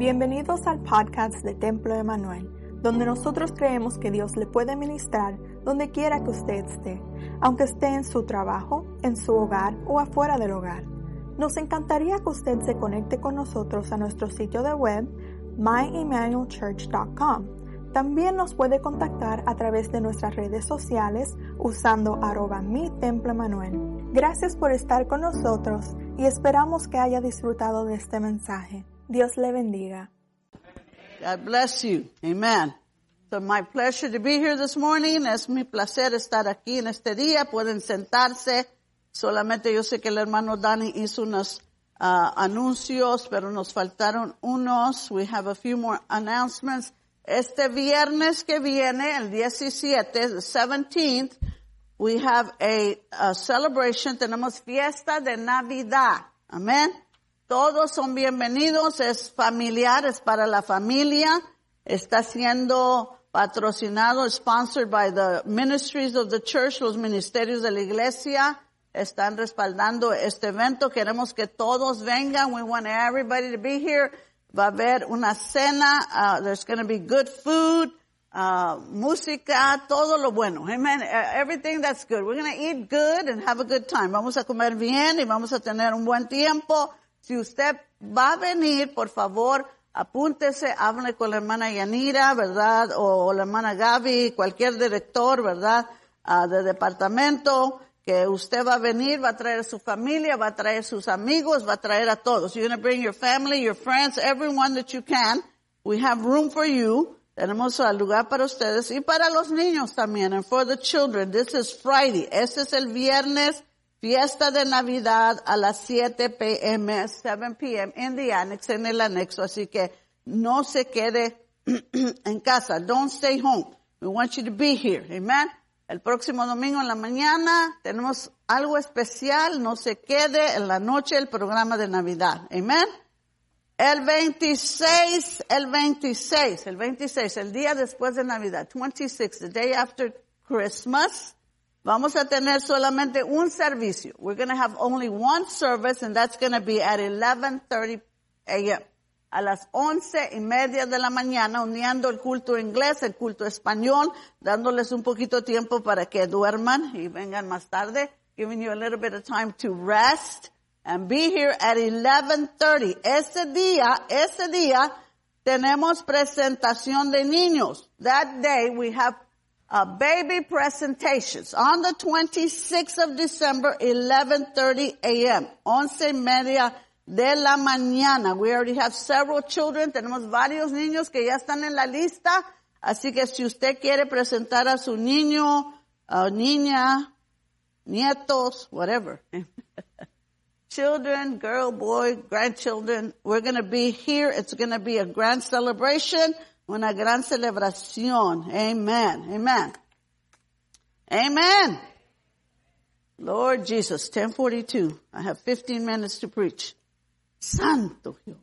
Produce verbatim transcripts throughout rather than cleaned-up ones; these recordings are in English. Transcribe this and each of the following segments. Bienvenidos al podcast de Templo Emanuel, donde nosotros creemos que Dios le puede ministrar donde quiera que usted esté, aunque esté en su trabajo, en su hogar o afuera del hogar. Nos encantaría que usted se conecte con nosotros a nuestro sitio de web, my emmanuel church punto com. También nos puede contactar a través de nuestras redes sociales usando arroba mi Templo Emanuel. Gracias por estar con nosotros y esperamos que haya disfrutado de este mensaje. Dios le bendiga. God bless you. Amen. So my pleasure to be here this morning. Es mi placer estar aquí en este día. Pueden sentarse. Solamente yo sé que el hermano Danny hizo unos uh, anuncios, pero nos faltaron unos. We have a few more announcements. Este viernes que viene, el diecisiete, the seventeenth, we have a, a celebration. Tenemos fiesta de Navidad. Amén. Todos son bienvenidos, es familiar, es para la familia. Está siendo patrocinado, sponsored by the ministries of the church, los ministerios de la iglesia. Están respaldando este evento. Queremos que todos vengan. We want everybody to be here. Va a haber una cena. Uh, there's going to be good food, uh, música, todo lo bueno. Amen. Everything that's good. We're going to eat good and have a good time. Vamos a comer bien y vamos a tener un buen tiempo. Si usted va a venir, por favor, apúntese, hable con la hermana Yanira, ¿verdad? O, o la hermana Gaby, cualquier director, ¿verdad? Uh, de departamento, que usted va a venir, va a traer a su familia, va a traer a sus amigos, va a traer a todos. You're going to bring your family, your friends, everyone that you can. We have room for you. Tenemos lugar para ustedes y para los niños también. And for the children, this is Friday. Este es el viernes. Fiesta de Navidad a las siete p.m., seven p.m. in the annex, en el anexo. Así que no se quede en casa. Don't stay home. We want you to be here. Amen. El próximo domingo en la mañana tenemos algo especial. No se quede en la noche el programa de Navidad. Amen. El veintiséis, el veintiséis, el veintiséis, el día después de Navidad. twenty-six, the day after Christmas. Vamos a tener solamente un servicio. We're going to have only one service, and that's going to be at eleven thirty a.m. A las once y media de la mañana, uniendo el culto inglés, el culto español, dándoles un poquito tiempo para que duerman y vengan más tarde, giving you a little bit of time to rest and be here at eleven thirty. Este día, este día, tenemos presentación de niños. That day we have Uh, baby presentations on the twenty-sixth of December, eleven thirty a.m., once y media de la mañana. We already have several children. Tenemos varios niños que ya están en la lista. Así que si usted quiere presentar a su niño, uh, niña, nietos, whatever. Children, girl, boy, grandchildren, we're going to be here. It's going to be a grand celebration. Una gran celebración. Amen. Amen. Amen. Lord Jesus, ten forty-two. I have fifteen minutes to preach. Santo Jehová.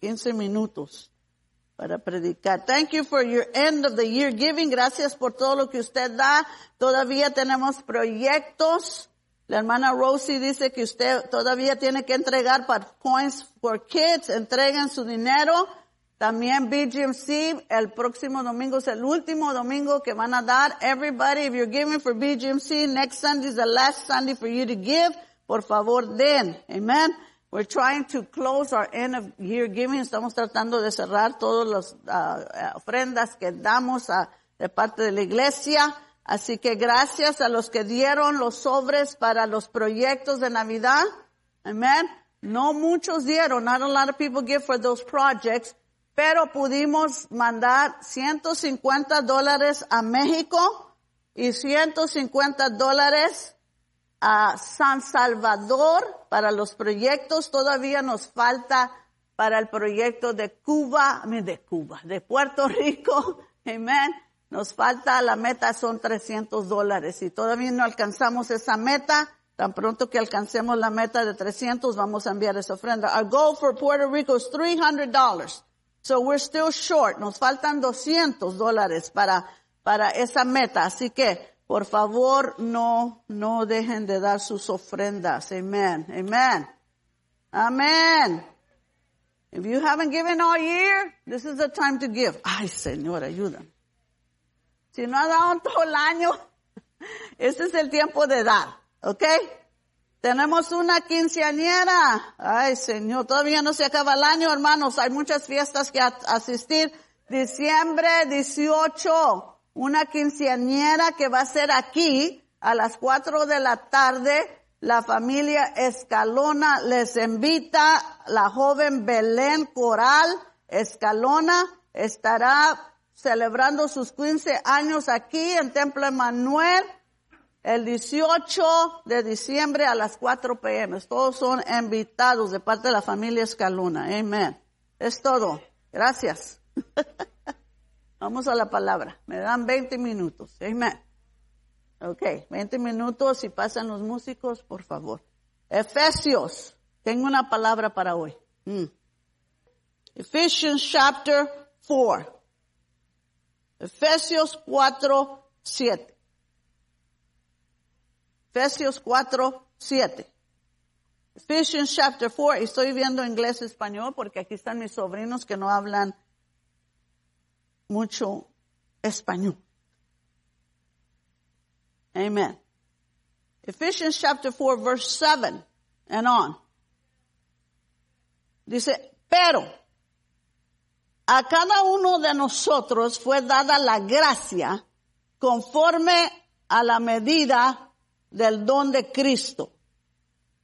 quince minutos para predicar. Thank you for your end of the year giving. Gracias por todo lo que usted da. Todavía tenemos proyectos. La hermana Rosie dice que usted todavía tiene que entregar PowerPoints for kids. Entreguen su dinero. También B G M C, el próximo domingo es el último domingo que van a dar. Everybody, if you're giving for B G M C, next Sunday is the last Sunday for you to give. Por favor, den. Amen. We're trying to close our end of year giving. Estamos tratando de cerrar todas las uh, ofrendas que damos a, de parte de la iglesia. Así que gracias a los que dieron los sobres para los proyectos de Navidad. Amen. No muchos dieron. Not a lot of people give for those projects. Pero pudimos mandar ciento cincuenta dólares a México y ciento cincuenta dólares a San Salvador para los proyectos. Todavía nos falta para el proyecto de Cuba, de Cuba, de Puerto Rico. Amén. Nos falta la meta, son trescientos dólares. Y todavía no alcanzamos esa meta. Tan pronto que alcancemos la meta de trescientos, vamos a enviar esa ofrenda. Our goal for Puerto Rico is three hundred dollars. So we're still short. Nos faltan doscientos dólares para, para esa meta. Así que, por favor, no, no dejen de dar sus ofrendas. Amen. Amen. Amen. If you haven't given all year, this is the time to give. Ay, Señor, ayuda. Si no has dado todo el año, este es el tiempo de dar, ¿ok? Tenemos una quinceañera. Ay, Señor, todavía no se acaba el año, hermanos. Hay muchas fiestas que asistir. diciembre dieciocho, una quinceañera que va a ser aquí a las cuatro de la tarde. La familia Escalona les invita. La joven Belén Coral Escalona estará celebrando sus quince años aquí en Templo Emanuel el dieciocho de diciembre a las cuatro p m Todos son invitados de parte de la familia Escalona. Amén. Es todo. Gracias. Vamos a la palabra. Me dan veinte minutos. Amén. Ok, veinte minutos y pasan los músicos, por favor. Efesios, tengo una palabra para hoy. Mm. Ephesians chapter four. Efesios cuatro, siete. Efesios cuatro, siete. Ephesians chapter four, y estoy viendo inglés y español porque aquí están mis sobrinos que no hablan mucho español. Amen. Ephesians chapter four, verse seven and on. Dice, pero a cada uno de nosotros fue dada la gracia conforme a la medida del don de Cristo.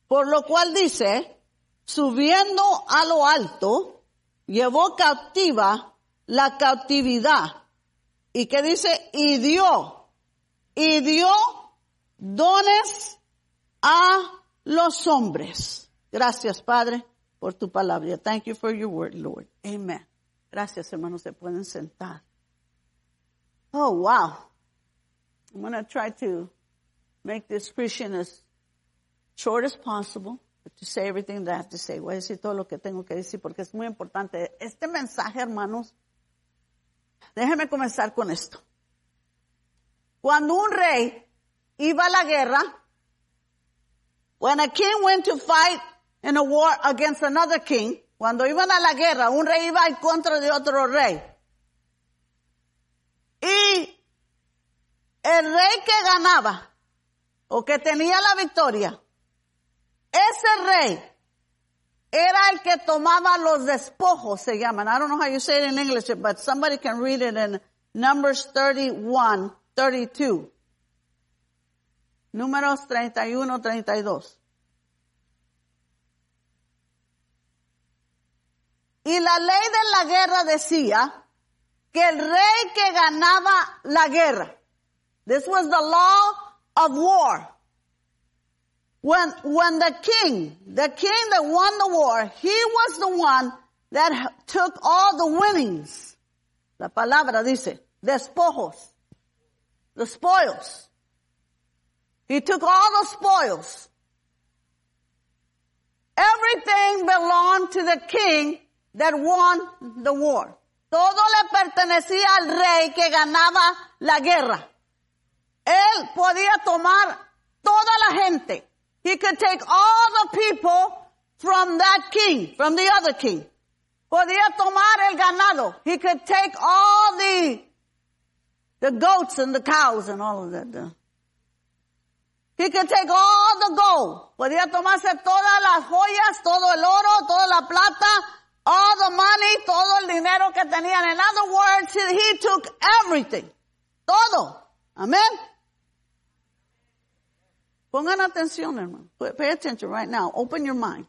Por lo cual dice, subiendo a lo alto, llevó cautiva la cautividad. ¿Y qué dice? Y dio. Y dio dones a los hombres. Gracias, Padre, por tu palabra. Thank you for your word, Lord. Amen. Gracias, hermanos. Se pueden sentar. Oh, wow. I'm going to try to make this preaching as short as possible, but to say everything that I have to say. Voy a decir todo lo que tengo que decir porque es muy importante. Este mensaje, hermanos, déjenme comenzar con esto. Cuando un rey iba a la guerra, when a king went to fight in a war against another king, cuando iban a la guerra, un rey iba en contra de otro rey. Y el rey que ganaba, o que tenía la victoria, ese rey era el que tomaba los despojos, se llaman. I don't know how you say it in English, but somebody can read it in Numbers thirty-one. thirty-two. Números treinta y uno, treinta y dos. Y la ley de la guerra decía que el rey que ganaba la guerra. This was the law of war. When, when the king, the king that won the war, he was the one that took all the winnings. La palabra dice, despojos. The spoils. He took all the spoils. Everything belonged to the king that won the war. Todo le pertenecía al rey que ganaba la guerra. Él podía tomar toda la gente. He could take all the people from that king, from the other king. Podía tomar el ganado. He could take all the The goats and the cows and all of that. He could take all the gold. Podía tomarse todas las joyas, todo el oro, toda la plata, all the money, todo el dinero que tenían. In other words, he took everything. Todo. Amén. Pongan atención, hermano. Pay attention right now. Open your mind.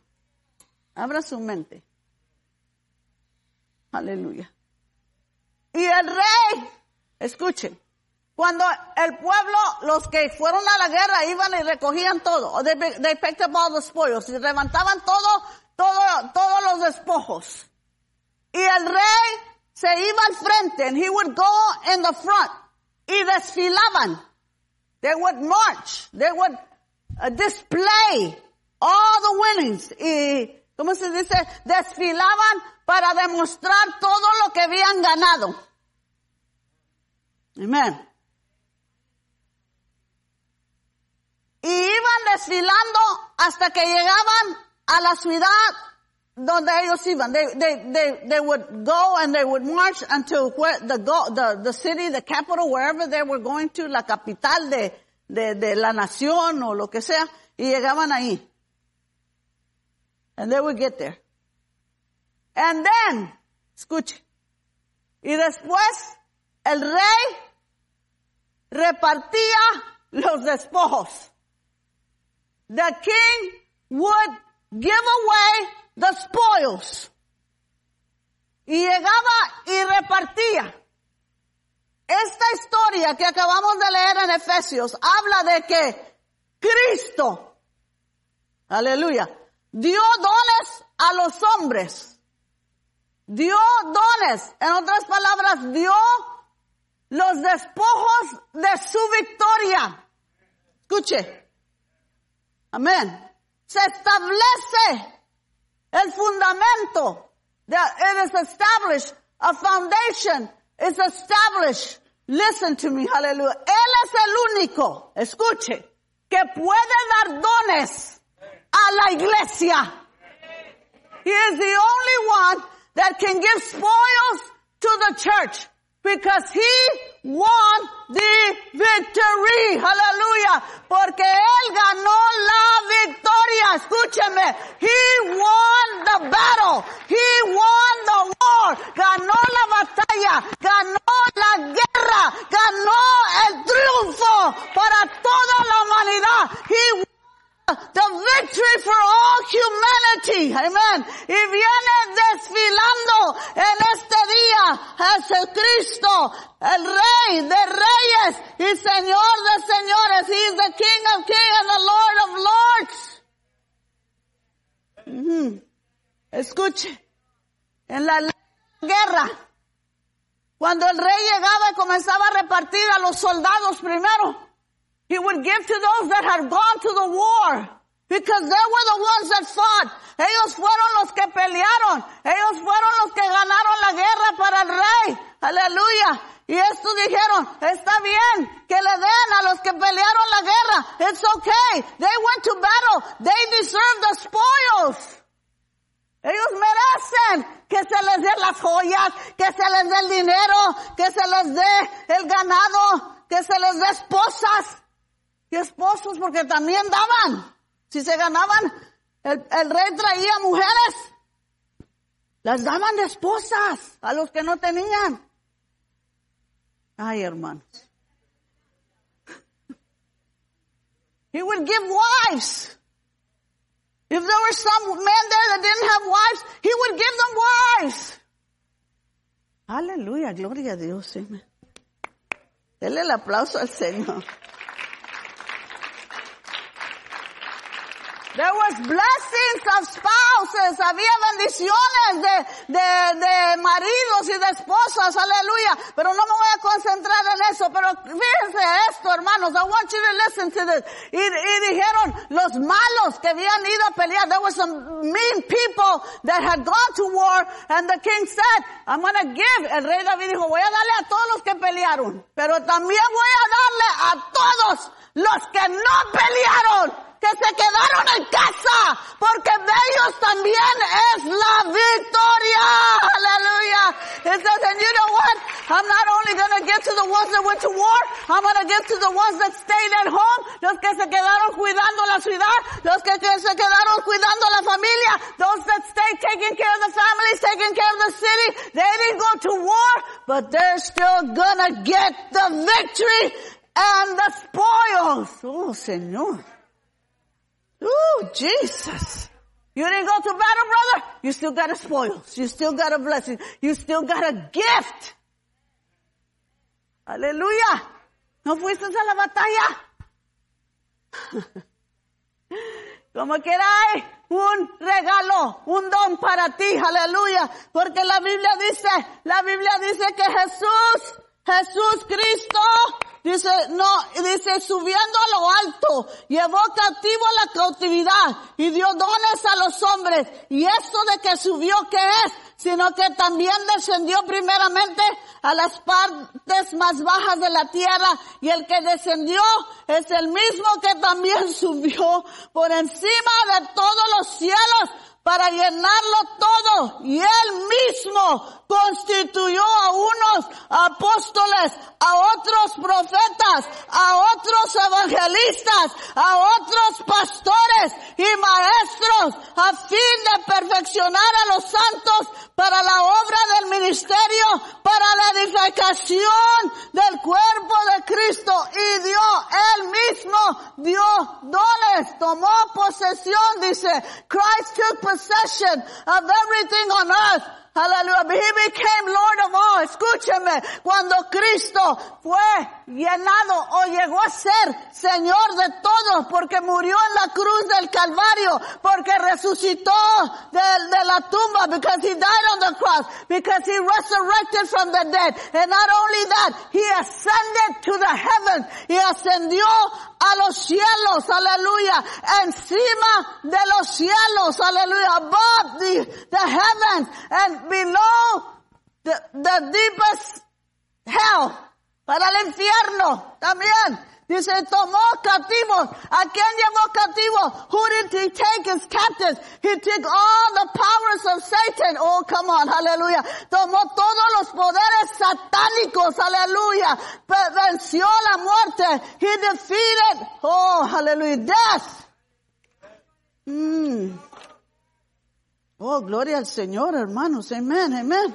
Abra su mente. Aleluya. Y el rey... Escuchen, cuando el pueblo, los que fueron a la guerra, iban y recogían todo. They, they picked up all the spoils. Y levantaban todo, todo, todos los despojos. Y el rey se iba al frente, and he would go in the front. Y desfilaban. They would march. They would uh, display all the winnings. Y, ¿cómo se dice? Desfilaban para demostrar todo lo que habían ganado. Amén. Y iban desfilando hasta que llegaban a la ciudad donde ellos iban. They, they, they, they would go and they would march until where the, go, the, the city, the capital, wherever they were going to, la capital de, de, de la nación o lo que sea, y llegaban ahí. And they would get there. And then, escuche, y después el rey repartía los despojos. The king would give away the spoils. Y llegaba y repartía. Esta historia que acabamos de leer en Efesios habla de que Cristo, aleluya, dio dones a los hombres. Dio dones, en otras palabras, dio los despojos de su victoria. Escuche. Amén. Se establece el fundamento. It is established. A foundation is established. Listen to me. Hallelujah. Él es el único, escuche, que puede dar dones a la iglesia. He is the only one that can give spoils to the church. Because he won the victory. Hallelujah. Porque él ganó la victoria. Escúcheme. He won the battle. He won the war. Ganó la batalla. Ganó la guerra. Ganó el triunfo para toda la humanidad. He won the victory for all humanity. Amen. Y viene desfilando en este día Jesucristo, el Rey de Reyes y Señor de Señores. He is the King of Kings and the Lord of Lords. Mm-hmm. Escuche, en la guerra, cuando el rey llegaba y comenzaba a repartir a los soldados primero, he would give to those that had gone to the war, because they were the ones that fought. Ellos fueron los que pelearon. Ellos fueron los que ganaron la guerra para el rey. Aleluya. Y estos dijeron, está bien que le den a los que pelearon la guerra. It's okay. They went to battle. They deserve the spoils. Ellos merecen que se les dé las joyas, que se les dé el dinero, que se les dé el ganado, que se les dé esposas. Y esposos, porque también daban. Si se ganaban, el, el rey traía mujeres. Las daban de esposas a los que no tenían. Ay, hermanos. He would give wives. If there were some men there that didn't have wives, he would give them wives. Aleluya, gloria a Dios. Amen. Dele el aplauso al Señor. There was blessings of spouses. Había bendiciones de, de, de maridos y de esposas. Aleluya. Pero no me voy a concentrar en eso. Pero fíjense esto, hermanos. I want you to listen to this. Y, y dijeron los malos que habían ido a pelear. There were some mean people that had gone to war. And the king said, I'm going to give. El rey David dijo, voy a darle a todos los que pelearon. Pero también voy a darle a todos los que no pelearon, que se quedaron en casa, porque de ellos también es la victoria. Hallelujah. It says, and you know what? I'm not only going to give to the ones that went to war, I'm going to give to the ones that stayed at home, los que se quedaron cuidando la ciudad, los que se quedaron cuidando la familia, those that stayed taking care of the families, taking care of the city. They didn't go to war, but they're still going to get the victory and the spoils. Oh, Señor. Ooh, Jesus. You didn't go to battle, brother. You still got a spoils. You still got a blessing. You still got a gift. Aleluya. No fuiste a la batalla. Como quiera hay un regalo, un don para ti. Aleluya. Porque la Biblia dice, la Biblia dice que Jesús, Jesús Cristo, dice, no, dice, subiendo a lo alto, llevó cautivo la cautividad y dio dones a los hombres. Y eso de que subió, ¿qué es? Sino que también descendió primeramente a las partes más bajas de la tierra. Y el que descendió es el mismo que también subió por encima de todos los cielos para llenarlo todo, y Él mismo constituyó a unos apóstoles, a otros profetas, a otros evangelistas, a otros pastores y maestros, a fin de perfeccionar a los santos para la obra del ministerio, para la edificación del cuerpo de Cristo, y dio, Él mismo dio dones, tomó posesión, dice, Christ took possession of everything on earth. Aleluya. He became Lord of all. Escúcheme. Cuando Cristo fue llenado o llegó a ser Señor de todos, porque murió en la cruz del Calvario, porque resucitó de, de la tumba, because He died on the cross, because He resurrected from the dead. And not only that, He ascended to the heavens. Y ascendió a los cielos. Aleluya. Encima de los cielos. Aleluya. Above the, the heavens. And below the, the deepest hell, para el infierno también. Dice, tomó cautivos. ¿A quién llevó cautivos? Who did He take as captives? He took all the powers of Satan. Oh, come on, aleluya. Tomó todos los poderes satánicos, aleluya. Venció la muerte. He defeated, oh, aleluya, death. Mm. Oh, gloria al Señor, hermanos. Amen, amen.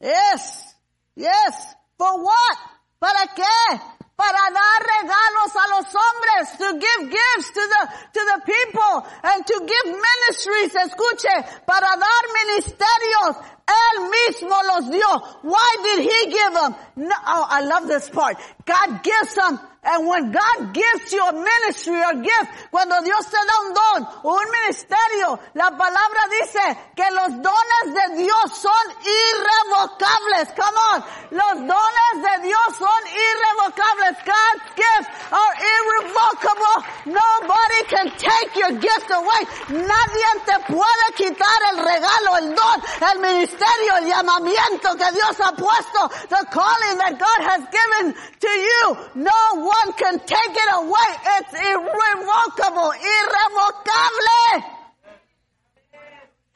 Yes, yes. For what? ¿Para qué? Para dar regalos a los hombres, to give gifts to the, to the people, and to give ministries, escuche, para dar ministerios. Él mismo los dio. Why did He give them? No, oh, I love this part. God gives them. And when God gives you a ministry or gift, cuando Dios te da un don o un ministerio, la palabra dice que los dones de Dios son irrevocables. Come on. Los dones de Dios son irrevocables. God's gifts are irrevocable. Nobody can take your gift away. Nadie te puede quitar el regalo, el don, el ministerio, el llamamiento que Dios ha puesto, the calling that God has given to you. No one One can take it away. It's irrevocable, irrevocable.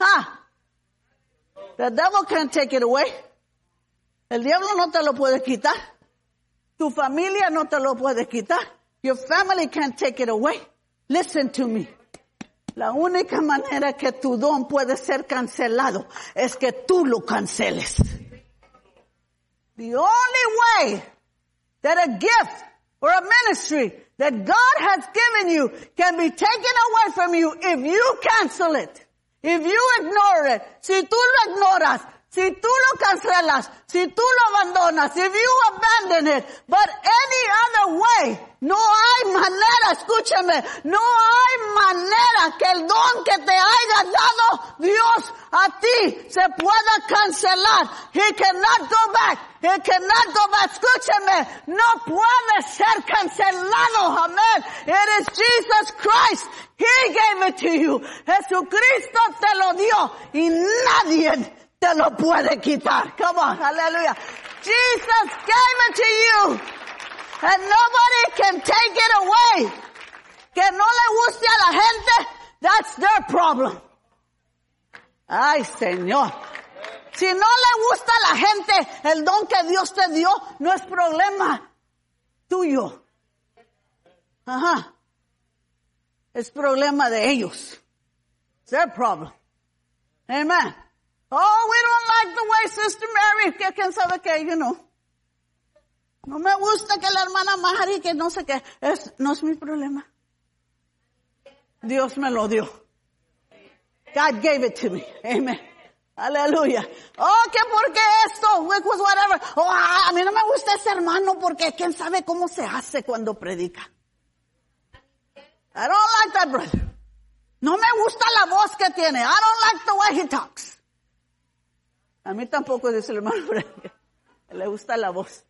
Ah, the devil can't take it away. El diablo no te lo puede quitar. Tu familia no te lo puede quitar. Your family can't take it away. Listen to me. La única manera que tu don puede ser cancelado es que tú lo canceles. The only way that a gift or a ministry that God has given you can be taken away from you if you cancel it, if you ignore it. Si tú lo ignoras, si tú lo cancelas, si tú lo abandonas, if you abandon it. But any other way, no hay manera, escúcheme, no hay manera que el don que te haya dado Dios a ti se pueda cancelar. He cannot go back. He cannot go back. Escúcheme, no puede ser cancelado. Amén. It is Jesus Christ. He gave it to you. Jesucristo te lo dio y nadie te lo puede quitar. Come on, hallelujah. Jesus gave it to you. And nobody can take it away. Que no le guste a la gente, that's their problem. Ay, Señor. Si no le gusta a la gente el don que Dios te dio, no es problema tuyo. Ajá. Es problema de ellos. It's their problem. Amen. Oh, we don't like the way Sister Mary, que quién sabe qué, you know. No me gusta que la hermana Mari, que no sé qué, es, no es mi problema. Dios me lo dio. God gave it to me. Amen. Aleluya. Oh, que porque esto, whatever. Oh, a mí no me gusta ese hermano porque quién sabe cómo se hace cuando predica. I don't like that brother. No me gusta la voz que tiene. I don't like the way he talks. A mí tampoco, dice el hermano, le gusta la voz.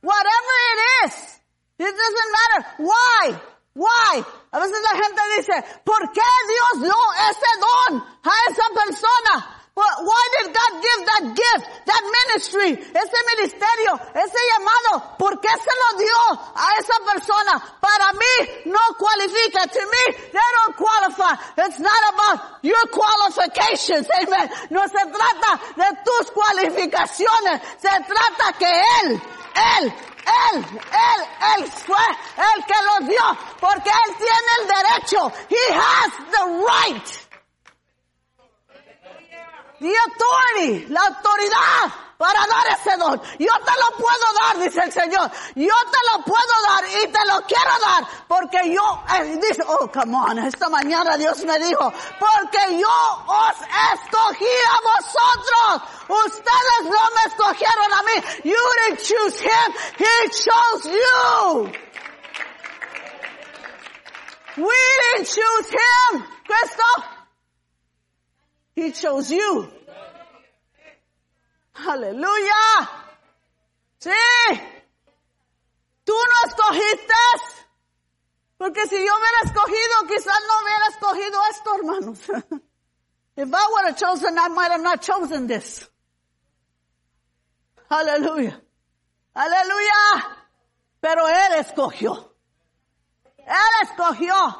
Whatever it is, it doesn't matter. Why? Why? A veces la gente dice, ¿por qué Dios dio ese don a esa persona? Well, why did God give that gift, that ministry, ese ministerio, ese llamado? ¿Por qué se lo dio a esa persona? Para mí no cualifica. To me, they don't qualify. It's not about your qualifications, amen. No se trata de tus cualificaciones. Se trata que Él, Él, Él, Él, Él fue el que lo dio. Porque Él tiene el derecho. He has the right. The authority, la autoridad para dar ese don. Yo te lo puedo dar, dice el Señor. Yo te lo puedo dar y te lo quiero dar porque yo, eh, dice, oh, come on, esta mañana Dios me dijo, porque yo os escogí a vosotros. Ustedes no me escogieron a mí. You didn't choose him, he chose you. We didn't choose him, Cristo. He chose you. Hallelujah. Sí. Tú no escogiste. Porque si yo hubiera escogido, quizás no hubiera escogido esto, hermanos. If I would have chosen, I might have not chosen this. Hallelujah. Hallelujah. Pero Él escogió. Él escogió.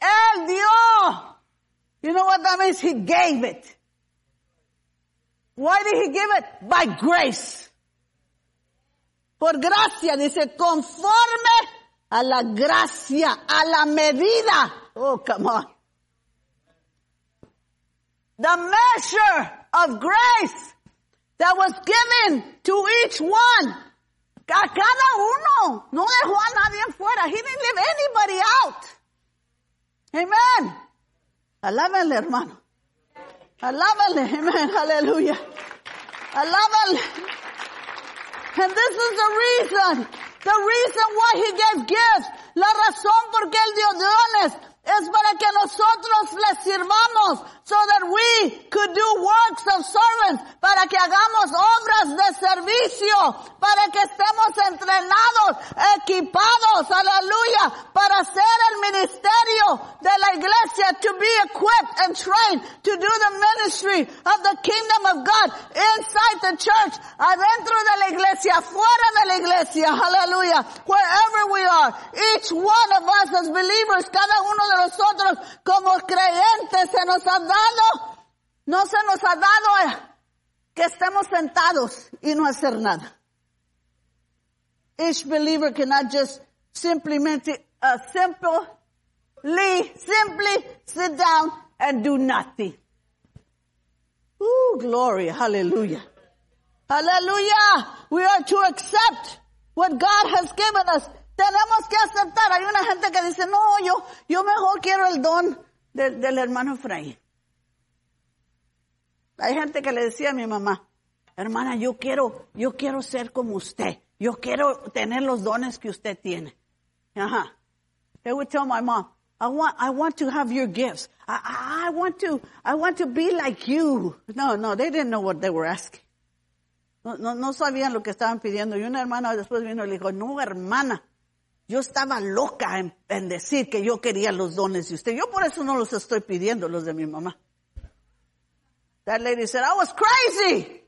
Él dio. You know what that means? He gave it. Why did he give it? By grace. Por gracia, dice, conforme a la gracia, a la medida. Oh, come on. The measure of grace that was given to each one. A cada uno. No dejó a nadie fuera. He didn't leave anybody out. Amen. Alábale, hermano. Alábale. Amen. Hallelujah. Alábale. And this is the reason. The reason why he gave gifts. La razón por qué él dio dones es para que nosotros les sirvamos. So that we could do works of servants. Para que hagamos obras de servicio. Para que estemos entrenados, equipados. Aleluya. Para hacer el ministerio de la iglesia. To be equipped and trained to do the ministry of the kingdom of God. Inside the church. Adentro de la iglesia. Fuera de la iglesia. Aleluya. Wherever we are. Each one of us as believers. Cada uno de nosotros como creyentes se nos ha dado, no se nos ha dado que estemos sentados y no hacer nada. Each believer cannot just simply, uh, simply, simply sit down and do nothing. Ooh, glory, hallelujah. Hallelujah. We are to accept what God has given us. Tenemos que aceptar. Hay una gente que dice, no, yo, yo mejor quiero el don del, del hermano Efraín. Hay gente que le decía a mi mamá, hermana, yo quiero, yo quiero ser como usted. Yo quiero tener los dones que usted tiene. Ajá. They would tell my mom, I want, I want to have your gifts. I, I, I want to, I want to be like you. No, no, they didn't know what they were asking. No, no, no sabían lo que estaban pidiendo. Y una hermana después vino y le dijo, no, hermana. Yo estaba loca en, en decir que yo quería los dones de usted. Yo por eso no los estoy pidiendo, los de mi mamá. That lady said, I was crazy.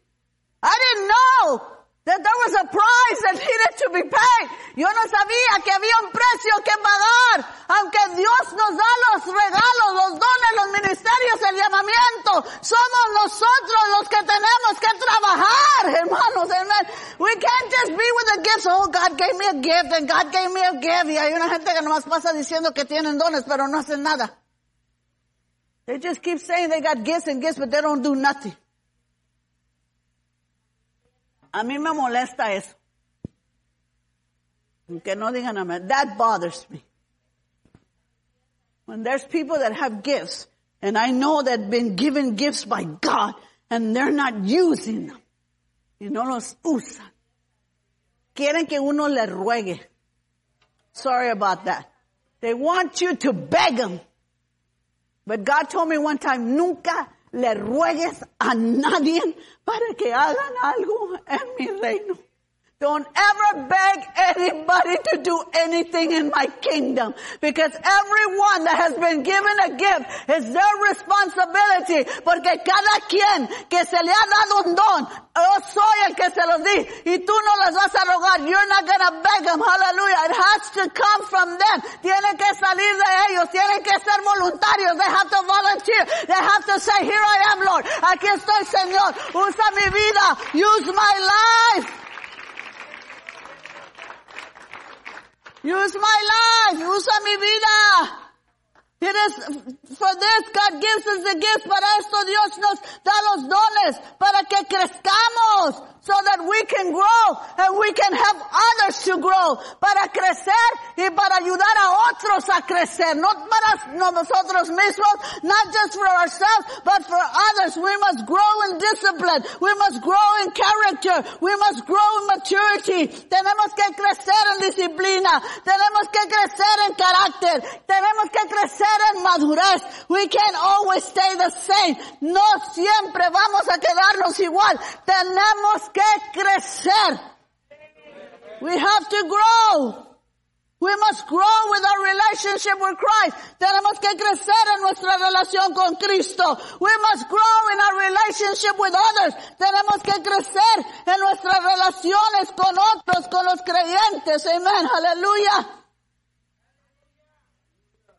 I didn't know that there was a price that needed to be paid. Yo no sabía que había un precio que pagar. Aunque Dios nos da los regalos, los dones, los ministerios, el llamamiento. Somos nosotros los que tenemos que trabajar, hermanos. Amen. We can't just be with the gifts. Oh, God gave me a gift and God gave me a gift. Y hay una gente que nomás pasa diciendo que tienen dones, pero no hacen nada. They just keep saying they got gifts and gifts, but they don't do nothing. A mí me molesta eso. Que no digan a mí. That bothers me. When there's people that have gifts, and I know they've been given gifts by God, and they're not using them. Y no los usan. Quieren que uno le ruegue. Sorry about that. They want you to beg them. But God told me one time, nunca le ruegues a nadie para que hagan algo en mi reino. Don't ever beg anybody to do anything in my kingdom, because everyone that has been given a gift is their responsibility, porque cada quien que se le ha dado un don, yo soy el que se los di, y tú no las vas a rogar. You're not going to beg them, hallelujah. It has to come from them. Tienen que salir de ellos, tienen que ser voluntarios, they have to volunteer, they have to say, here I am, Lord, aquí estoy, Señor, usa mi vida, use my life. Use my life. Usa mi vida. It is for this God gives us the gift. Para esto Dios nos da los dones para que crezcamos, so that we can grow and we can help others to grow. Para crecer y para ayudar a otros a crecer. Not para nosotros mismos, not just for ourselves, but for others. We must grow in discipline. We must grow in character. We must grow in maturity. Tenemos que crecer en disciplina. Tenemos que crecer en carácter. Tenemos que crecer en madurez. We can't always stay the same. No siempre vamos a quedarnos igual. Tenemos que crecer. We have to grow. We must grow with our relationship with Christ. Tenemos que crecer en nuestra relación con Cristo. We must grow in our relationship with others. Tenemos que crecer en nuestras relaciones con otros, con los creyentes. Amen. Hallelujah.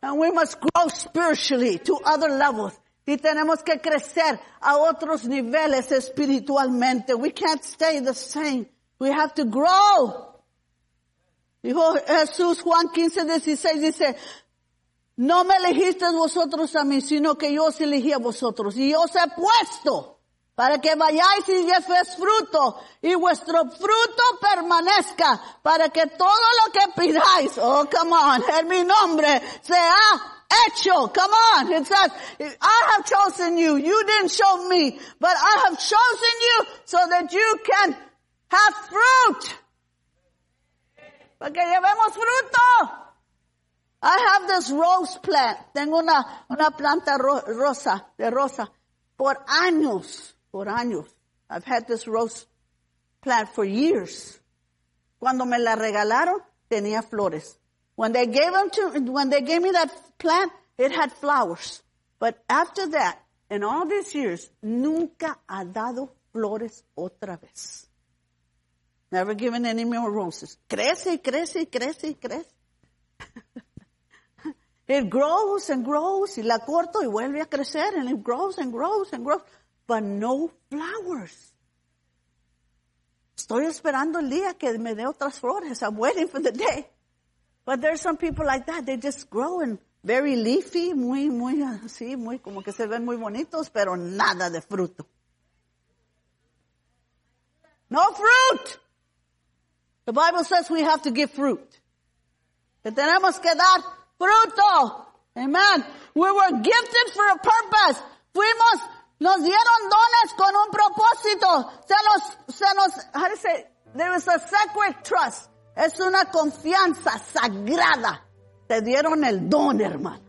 And we must grow spiritually to other levels. Y tenemos que crecer a otros niveles espiritualmente. We can't stay the same. We have to grow. Dijo Jesús, Juan quince, dieciséis, dice, no me elegisteis vosotros a mí, sino que yo os elegí a vosotros. Y os he puesto para que vayáis y llevéis fruto, y vuestro fruto permanezca, para que todo lo que pidáis, oh, come on, en mi nombre, sea hecho. Come on. It says, I have chosen you. You didn't show me, but I have chosen you so that you can have fruit. Para que llevemos fruto. I have this rose plant. Tengo una, una planta ro- rosa, de rosa. Por años, por años. I've had this rose plant for years. Cuando me la regalaron, tenía flores. When they gave them to, when they gave me that plant, it had flowers. But after that, in all these years, nunca ha dado flores otra vez. Never given any more roses. Crece, crece, crece, crece. It grows and grows, y la corto y vuelve a crecer, and it grows and grows and grows, but no flowers. Estoy esperando el día que me dé otras flores. I'm waiting for the day. But there's some people like that. They just grow and very leafy, muy, muy así, muy como que se ven muy bonitos, pero nada de fruto. No fruit. The Bible says we have to give fruit. Que tenemos que dar fruto. Amen. We were gifted for a purpose. Fuimos, nos dieron dones con un propósito. Se nos, se nos, how do you say, there is a sacred trust. Es una confianza sagrada. Te dieron el don, hermano.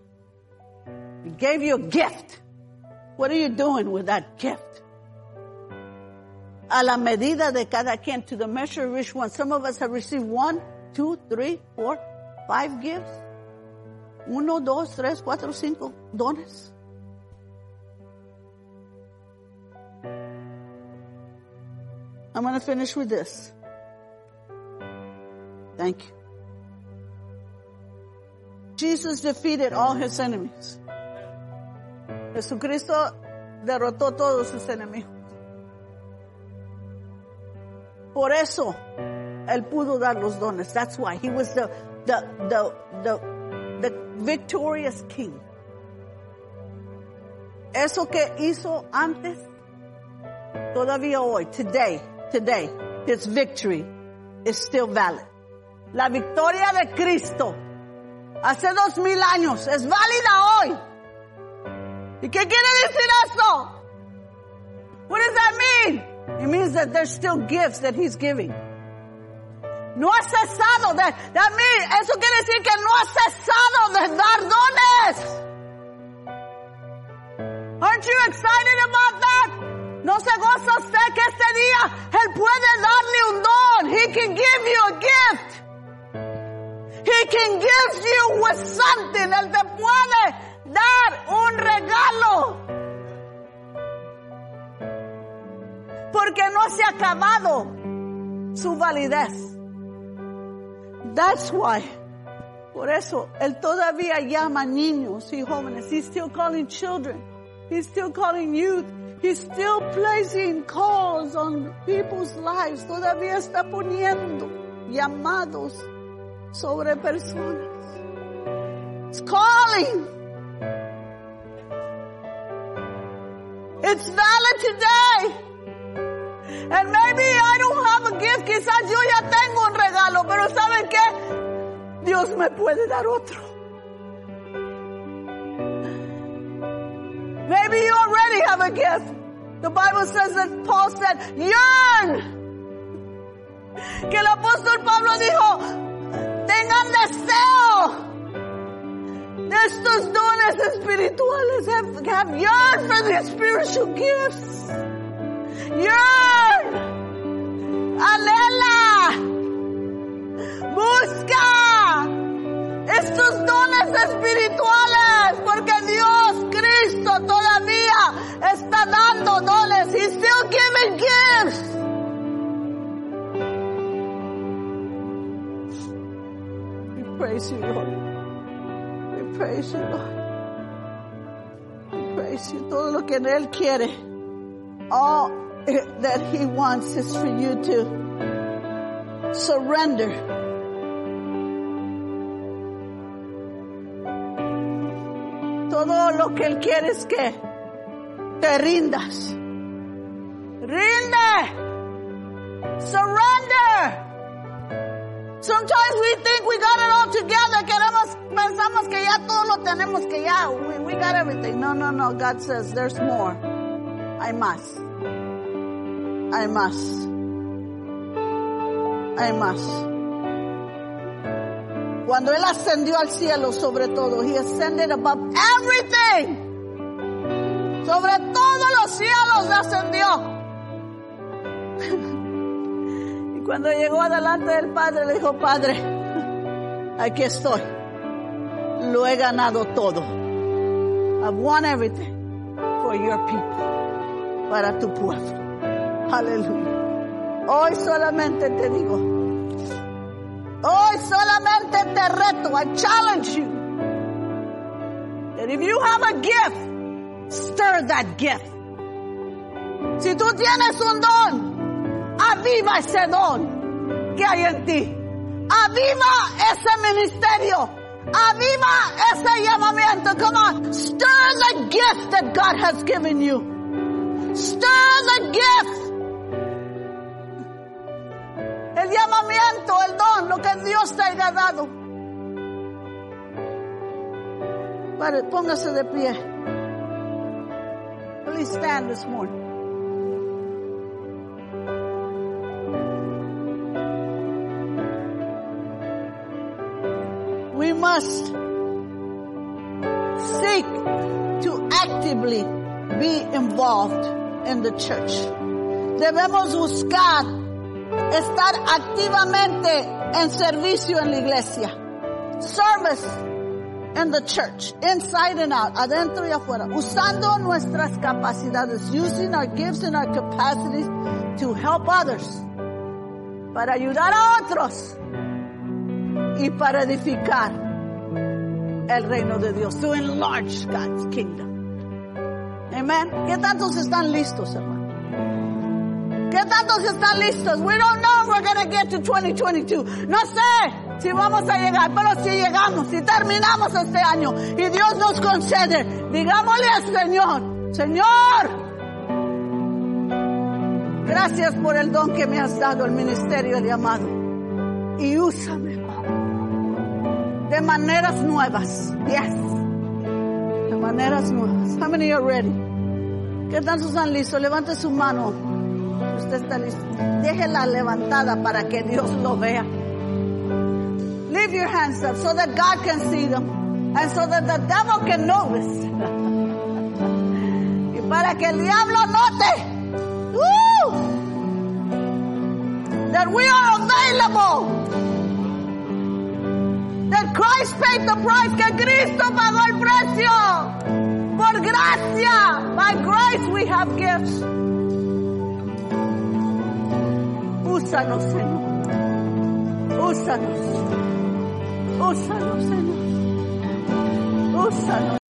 He gave you a gift. What are you doing with that gift? A la medida de cada quien, to the measure of each one. Some of us have received one, two, three, four, five gifts. Uno, dos, tres, cuatro, cinco dones. I'm going to finish with this. Thank you. Jesus defeated all his enemies. Jesucristo derrotó todos sus enemigos. Por eso, él pudo dar los dones. That's why he was the, the, the, the, the victorious king. Eso que hizo antes, todavía hoy, today, today, his victory is still valid. La victoria de Cristo hace dos mil años es válida hoy. ¿Y qué quiere decir eso? What does that mean? It means that there's still gifts that he's giving. No ha cesado de, that means, eso quiere decir que no ha cesado de dar dones. Aren't you excited about that? No se goza usted que este día él puede darle un don. He can He can give you with something. Él te puede dar un regalo. Porque no se ha acabado su validez. That's why. Por eso, Él todavía llama niños y jóvenes. He's still calling children. He's still calling youth. He's still placing calls on people's lives. Todavía está poniendo llamados sobre personas. It's calling. It's valid today. And maybe I don't have a gift. Quizás yo ya tengo un regalo, pero ¿saben qué? Dios me puede dar otro. Maybe you already have a gift. The Bible says that Paul said, yearn. Que el apóstol Pablo dijo, tengan deseo de estos dones espirituales. Have, have yearn for the spiritual gifts. Yearn, anhela, busca estos dones espirituales, porque Dios Cristo todavía está dando dones. He's still giving gifts. We praise you, Lord. We praise you, Lord. We praise you. Todo lo que Él quiere. All that He wants is for you to surrender. Todo lo que Él quiere es que te rindas. Rinde. Surrender. Sometimes we think we got it all together. Queremos, pensamos que ya todo lo tenemos, que ya we, we got everything. No, no, no. God says there's more. Hay más. Hay más. Hay más. Cuando Él ascendió al cielo sobre todo, He ascended above everything. Sobre todos los cielos ascendió. Y cuando llegó adelante del Padre, le dijo, Padre, aquí estoy. Lo he ganado todo. I've won everything for your people. Para tu pueblo. Aleluya. Hoy solamente te digo, hoy solamente te reto, I challenge you, that if you have a gift, stir that gift. Si tú tienes un don, aviva ese don que hay en ti. Aviva ese ministerio. Aviva ese llamamiento. Come on, stir the gift that God has given you. Stir the gift. El llamamiento, el don, lo que Dios te haya dado. Vale, póngase de pie. Please stand this morning. We must seek to actively be involved in the church. Debemos buscar estar activamente en servicio en la iglesia. Service in the church, inside and out, adentro y afuera. Usando nuestras capacidades, using our gifts and our capacities to help others. Para ayudar a otros y para edificar el reino de Dios. To enlarge God's kingdom. Amen. ¿Qué tantos están listos, hermanos? ¿Qué tantos están listos? We don't know if we're going to get to twenty twenty-two. No sé si vamos a llegar, pero si llegamos, si terminamos este año y Dios nos concede, digámosle al Señor, Señor, gracias por el don que me has dado, el ministerio, el llamado. Y úsame, Padre, de maneras nuevas. Yes. De maneras nuevas. How many are ready? ¿Qué tantos están listos? Levante su mano. Usted está listo. Déjela levantada para que Dios lo vea. Leave your hands up so that God can see them and so that the devil can notice. Y para que el diablo note, woo, that we are available. That Christ paid the price, que Cristo pagó el precio. Por gracia, by grace we have gifts. Úsanos, Señor. Úsanos. Úsanos, Señor. Úsanos.